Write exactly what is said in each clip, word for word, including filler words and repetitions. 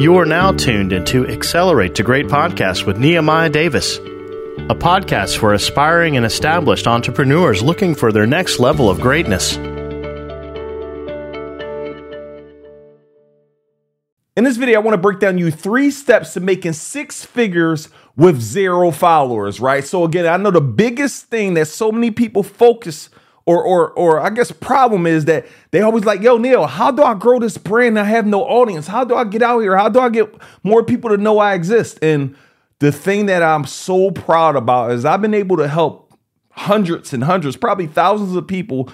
You are now tuned into Accelerate to Great Podcast with Nehemiah Davis, a podcast for aspiring and established entrepreneurs looking for their next level of greatness. In this video, I want to break down you three steps to making six figures with zero followers, right? So again, I know the biggest thing that so many people focus or or or I guess problem is that they always like, yo, Neil, how do I grow this brand and I have no audience? How do I get out here? How do I get more people to know I exist? And the thing that I'm so proud about is I've been able to help hundreds and hundreds, probably thousands of people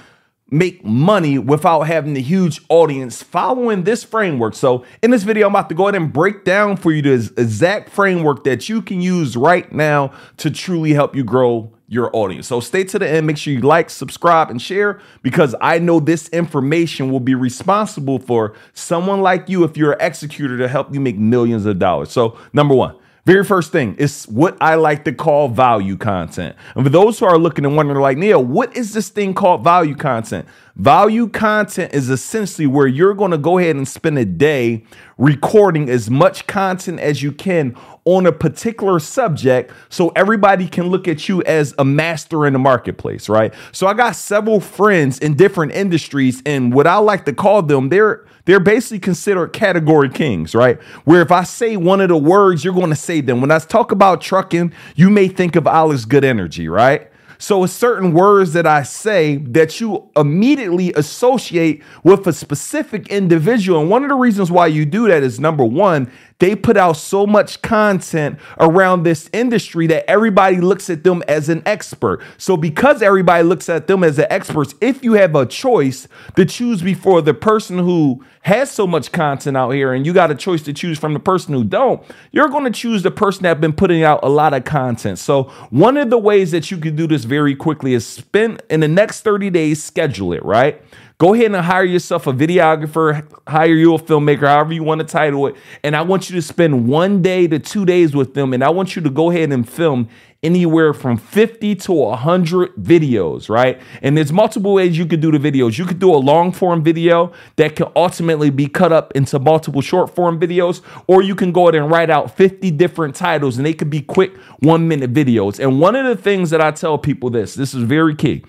make money without having a huge audience following this framework. So in this video, I'm about to go ahead and break down for you the exact framework that you can use right now to truly help you grow your audience. So stay to the end. Make sure you like, subscribe, and share, because I know this information will be responsible for someone like you, if you're an executor, to help you make millions of dollars. So number one, very first thing is what I like to call value content. And for those who are looking and wondering like, Neil, what is this thing called value content? Value content is essentially where you're going to go ahead and spend a day recording as much content as you can on a particular subject so everybody can look at you as a master in the marketplace, right? So I got several friends in different industries, and what I like to call them, they're They're basically considered category kings, right? Where if I say one of the words, you're going to say them. When I talk about trucking, you may think of Alex Good Energy, right? So it's certain words that I say that you immediately associate with a specific individual. And one of the reasons why you do that is, number one, they put out so much content around this industry that everybody looks at them as an expert. So because everybody looks at them as an expert, if you have a choice to choose before the person who has so much content out here, and you got a choice to choose from the person who don't, you're going to choose the person that's been putting out a lot of content. So one of the ways that you can do this very quickly is spend in the next thirty days, schedule it, right? Go ahead and hire yourself a videographer, hire you a filmmaker, however you want to title it. And I want you to spend one day to two days with them. And I want you to go ahead and film anywhere from fifty to one hundred videos, right? And there's multiple ways you could do the videos. You could do a long form video that can ultimately be cut up into multiple short form videos, or you can go ahead and write out fifty different titles, and they could be quick one minute videos. And one of the things that I tell people, this, this is very key,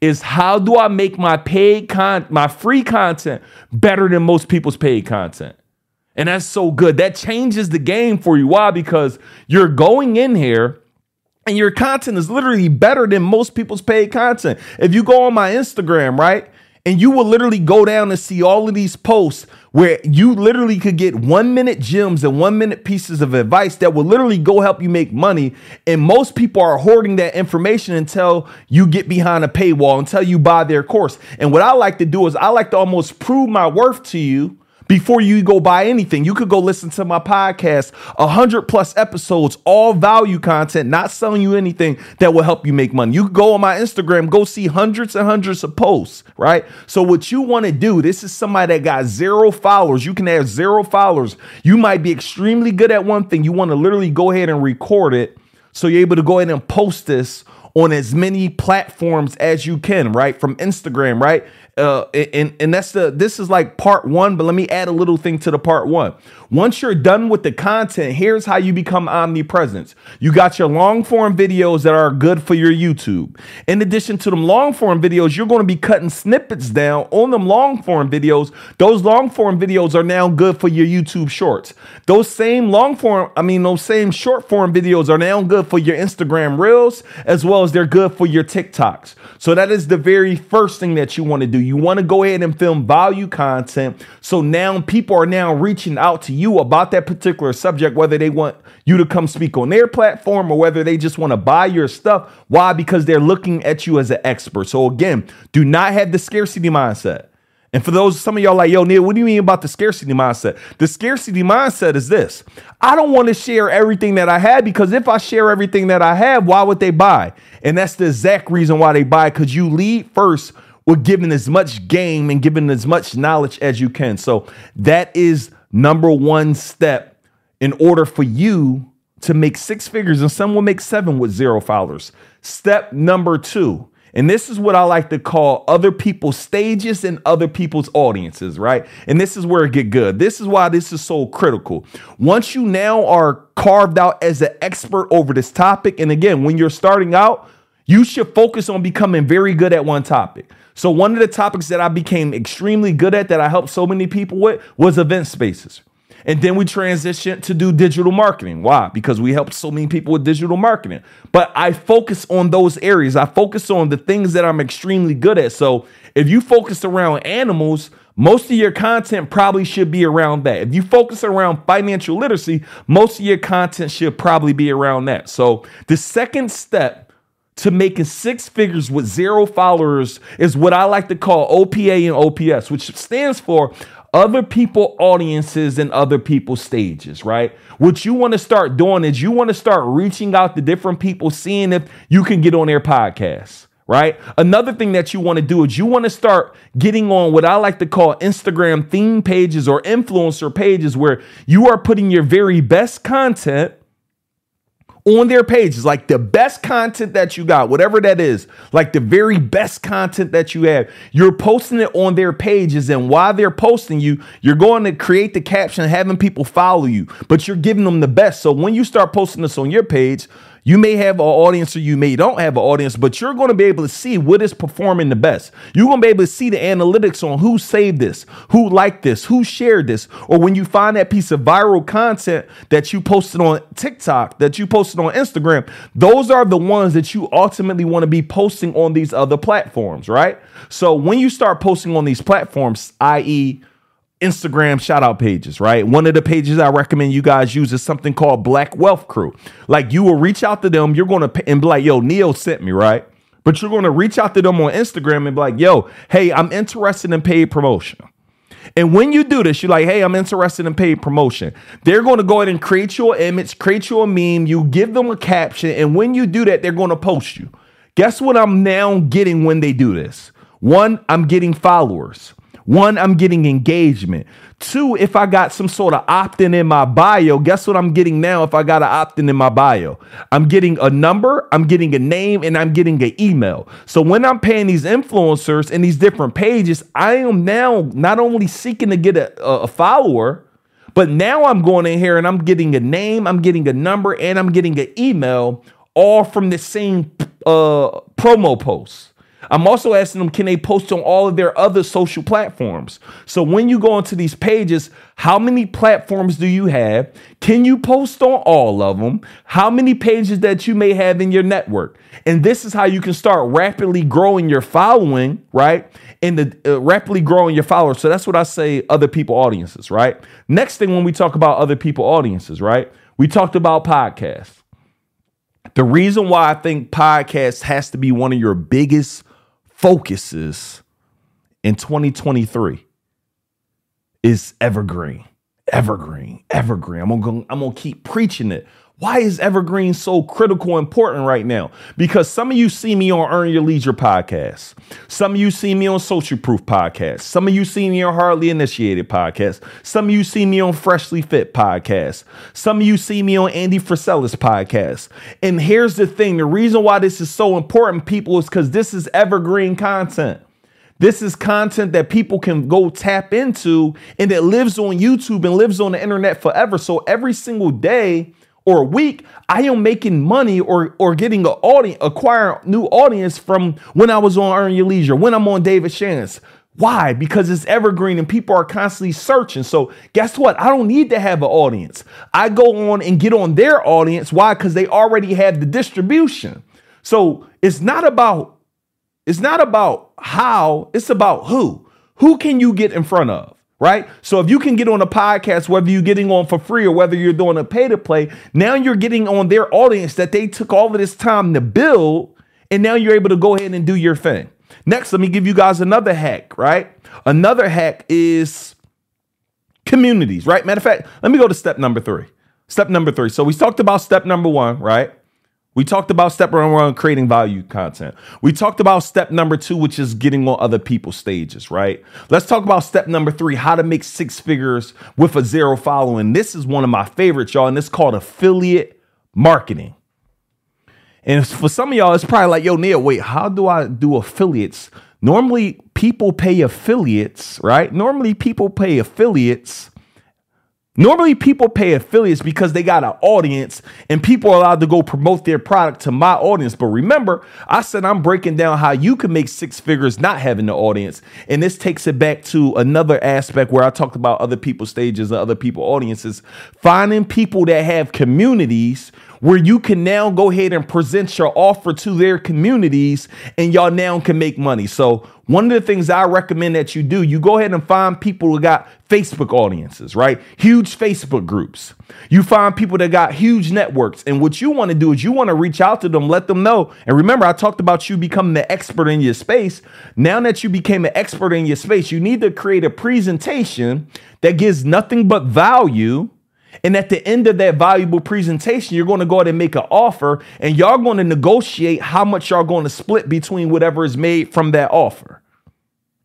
is how do I make my paid con my free content better than most people's paid content? And that's so good. That changes the game for you. Why? Because you're going in here and your content is literally better than most people's paid content. If you go on my Instagram, right? And you will literally go down and see all of these posts where you literally could get one minute gems and one minute pieces of advice that will literally go help you make money. And most people are hoarding that information until you get behind a paywall, until you buy their course. And what I like to do is I like to almost prove my worth to you before you go buy anything. You could go listen to my podcast, one hundred plus episodes, all value content, not selling you anything that will help you make money. You go on my Instagram, go see hundreds and hundreds of posts, right? So what you want to do, this is somebody that got zero followers. You can have zero followers. You might be extremely good at one thing. You want to literally go ahead and record it so you're able to go ahead and post this on as many platforms as you can, right? From Instagram, right? Uh, and, and that's the, this is like part one, but let me add a little thing to the part one. Once you're done with the content, here's how you become omnipresent. You got your long form videos that are good for your YouTube. In addition to them long form videos, you're going to be cutting snippets down on them long form videos. Those long form videos are now good for your YouTube shorts. Those same long form, I mean, those same short form videos are now good for your Instagram reels, as well as they're good for your TikToks. So that is the very first thing that you want to do. You want to go ahead and film value content. So now people are now reaching out to you about that particular subject, whether they want you to come speak on their platform or whether they just want to buy your stuff. Why? Because they're looking at you as an expert. So again, do not have the scarcity mindset. And for those, some of y'all like, yo, Neil, what do you mean about the scarcity mindset? The scarcity mindset is this. I don't want to share everything that I have, because if I share everything that I have, why would they buy? And that's the exact reason why they buy, because you lead first with giving as much game and giving as much knowledge as you can. So that is number one step in order for you to make six figures, and some will make seven with zero followers. Step number two And this is what I like to call other people's stages and other people's audiences, right? And this is where it get good. This is why this is so critical. Once you now are carved out as an expert over this topic, and again, when you're starting out, you should focus on becoming very good at one topic. So one of the topics that I became extremely good at that I helped so many people with was event spaces. And then we transitioned to do digital marketing. Why? Because we helped so many people with digital marketing. But I focus on those areas. I focus on the things that I'm extremely good at. So if you focus around animals, most of your content probably should be around that. If you focus around financial literacy, most of your content should probably be around that. So the second step to making six figures with zero followers is what I like to call O P A and O P S, which stands for other people audiences and other people's stages, right? What you want to start doing is you want to start reaching out to different people, seeing if you can get on their podcasts, right? Another thing that you want to do is you want to start getting on what I like to call Instagram theme pages or influencer pages, where you are putting your very best content on their pages, like the best content that you got, whatever that is, like the very best content that you have, you're posting it on their pages. And while they're posting you, you're going to create the caption, having people follow you, but you're giving them the best. So when you start posting this on your page, you may have an audience or you may don't have an audience, but you're going to be able to see what is performing the best. You're going to be able to see the analytics on who saved this, who liked this, who shared this. Or when you find that piece of viral content that you posted on TikTok, that you posted on Instagram, those are the ones that you ultimately want to be posting on these other platforms, right? So when you start posting on these platforms, that is, Instagram shout out pages, right? One of the pages I recommend you guys use is something called Black Wealth Crew. Like, you will reach out to them. You're going to and be like, yo, Neo sent me, right? But you're going to reach out to them on Instagram and be like, yo, hey, I'm interested in paid promotion. And when you do this, you're like, hey, I'm interested in paid promotion. They're going to go ahead and create your image, create your meme. You give them a caption. And when you do that, they're going to post you. Guess what I'm now getting when they do this? One, I'm getting followers. One, I'm getting engagement. Two, if I got some sort of opt-in in my bio, guess what I'm getting now if I got an opt-in in my bio? I'm getting a number, I'm getting a name, and I'm getting an email. So when I'm paying these influencers and these different pages, I am now not only seeking to get a, a follower, but now I'm going in here and I'm getting a name, I'm getting a number, and I'm getting an email, all from the same uh, promo post. I'm also asking them, can they post on all of their other social platforms? So when you go into these pages, how many platforms do you have? Can you post on all of them? How many pages that you may have in your network? And this is how you can start rapidly growing your following, right? And the uh, rapidly growing your followers. So that's what I say, other people audiences, right? Next thing, when we talk about other people audiences, right? We talked about podcasts. The reason why I think podcasts has to be one of your biggest focuses in twenty twenty-three is evergreen, evergreen, evergreen. I'm gonna go, I'm gonna keep preaching it. Why is evergreen so critical and important right now? Because some of you see me on Earn Your Leisure podcast. Some of you see me on Social Proof podcast. Some of you see me on Hardly Initiated podcast. Some of you see me on Freshly Fit podcast. Some of you see me on Andy Frisella's podcast. And here's the thing. The reason why this is so important, people, is because this is evergreen content. This is content that people can go tap into, and it lives on YouTube and lives on the internet forever. So every single day or a week, I am making money or or getting an audience, acquire new audience from when I was on Earn Your Leisure, when I'm on David Shannon's. Why? Because it's evergreen and people are constantly searching. So guess what? I don't need to have an audience. I go on and get on their audience. Why? Because they already have the distribution. So it's not about, it's not about how, it's about who. Who can you get in front of? Right? So if you can get on a podcast, whether you're getting on for free or whether you're doing a pay to play, now you're getting on their audience that they took all of this time to build. And now you're able to go ahead and do your thing. Next, let me give you guys another hack, right? Another hack is communities, right? Matter of fact, let me go to step number three. Step number three. So we talked about step number one, right? We talked about step number one, creating value content. We talked about step number two, which is getting on other people's stages, right? Let's talk about step number three, how to make six figures with a zero following. This is one of my favorites, y'all, and it's called affiliate marketing. And for some of y'all, it's probably like, yo, Neil, wait, how do I do affiliates? Normally, people pay affiliates, right? Normally, people pay affiliates. Normally, people pay affiliates because they got an audience and people are allowed to go promote their product to my audience. But remember, I said I'm breaking down how you can make six figures not having the audience. And this takes it back to another aspect where I talked about other people's stages and other people's audiences. Finding people that have communities where you can now go ahead and present your offer to their communities and y'all now can make money. So one of the things I recommend that you do, you go ahead and find people who got Facebook audiences, right? Huge Facebook groups. You find people that got huge networks. And what you want to do is you want to reach out to them, let them know. And remember, I talked about you becoming the expert in your space. Now that you became an expert in your space, you need to create a presentation that gives nothing but value. And at the end of that valuable presentation, you're going to go ahead and make an offer, and y'all going to negotiate how much y'all going to split between whatever is made from that offer,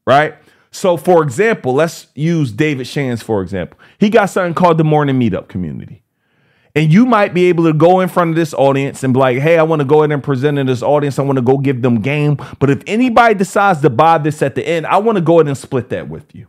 right? So, for example, let's use David Shannon, for example. He got something called the Morning Meetup Community. And you might be able to go in front of this audience and be like, hey, I want to go in and present to this audience. I want to go give them game. But if anybody decides to buy this at the end, I want to go ahead and split that with you.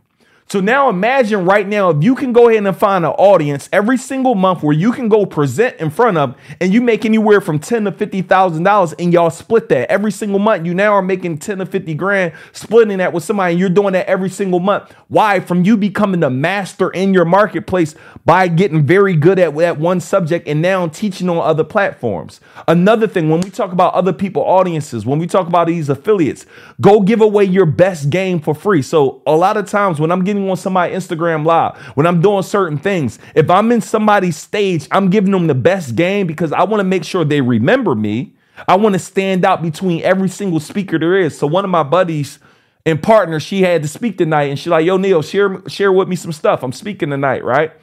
So now imagine right now, if you can go ahead and find an audience every single month where you can go present in front of, and you make anywhere from ten to fifty thousand dollars, and y'all split that every single month. You now are making ten to fifty grand, splitting that with somebody, and you're doing that every single month. Why? From you becoming the master in your marketplace by getting very good at that one subject and now teaching on other platforms. Another thing, when we talk about other people audiences, when we talk about these affiliates, go give away your best game for free. So a lot of times when I'm getting on somebody's Instagram live, when I'm doing certain things, if I'm in somebody's stage, I'm giving them the best game because I want to make sure they remember me. I want to stand out between every single speaker there is. So one of my buddies and partner, she had to speak tonight, and she's like, yo, Neil, share, share with me some stuff. I'm speaking tonight, right?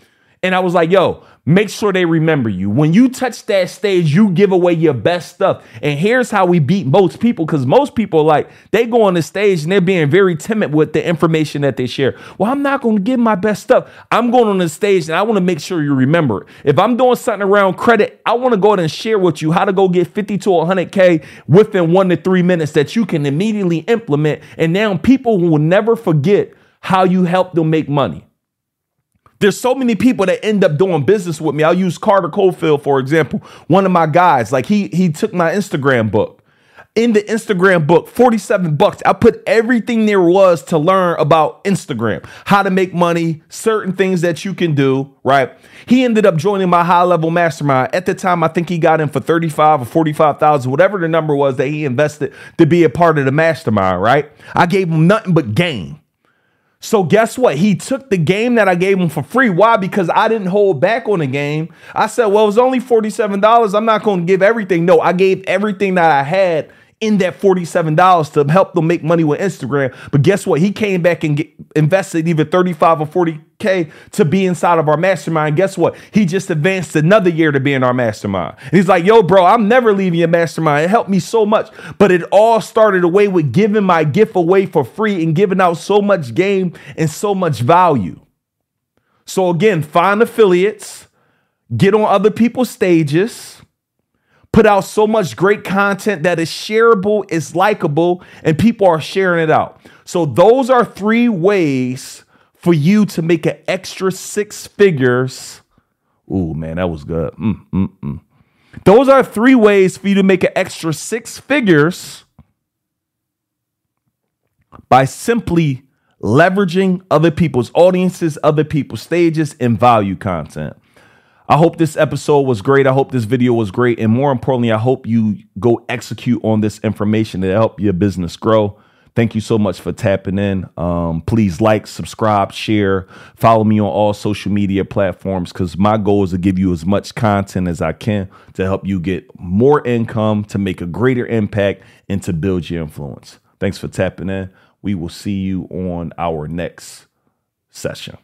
And I was like, yo, make sure they remember you. When you touch that stage, you give away your best stuff. And here's how we beat most people, because most people, like, they go on the stage and they're being very timid with the information that they share. Well, I'm not going to give my best stuff. I'm going on the stage and I want to make sure you remember it. If I'm doing something around credit, I want to go ahead and share with you how to go get fifty to one hundred K within one to three minutes that you can immediately implement. And now people will never forget how you helped them make money. There's so many people that end up doing business with me. I'll use Carter Cofield, for example, one of my guys. Like he he took my Instagram book. In the Instagram book, forty-seven bucks, I put everything there was to learn about Instagram, how to make money, certain things that you can do, right? He ended up joining my high-level mastermind. At the time, I think he got in for thirty-five or forty-five thousand, whatever the number was that he invested to be a part of the mastermind, right? I gave him nothing but game. So guess what? He took the game that I gave him for free. Why? Because I didn't hold back on the game. I said, well, it was only forty-seven dollars. I'm not going to give everything. No, I gave everything that I had in that forty-seven dollars to help them make money with Instagram. But guess what? He came back and get, invested either thirty-five or forty K to be inside of our mastermind. Guess what? He just advanced another year to be in our mastermind. And he's like, yo, bro, I'm never leaving your mastermind. It helped me so much. But it all started away with giving my gift away for free and giving out so much game and so much value. So again, find affiliates, get on other people's stages, put out so much great content that is shareable, is likable, and people are sharing it out. So those are three ways for you to make an extra six figures. Ooh, man, that was good. Mm, mm, mm. Those are three ways for you to make an extra six figures by simply leveraging other people's audiences, other people's stages, and value content. I hope this episode was great. I hope this video was great. And more importantly, I hope you go execute on this information to help your business grow. Thank you so much for tapping in. Um, please like, subscribe, share, follow me on all social media platforms, because my goal is to give you as much content as I can to help you get more income, to make a greater impact, and to build your influence. Thanks for tapping in. We will see you on our next session.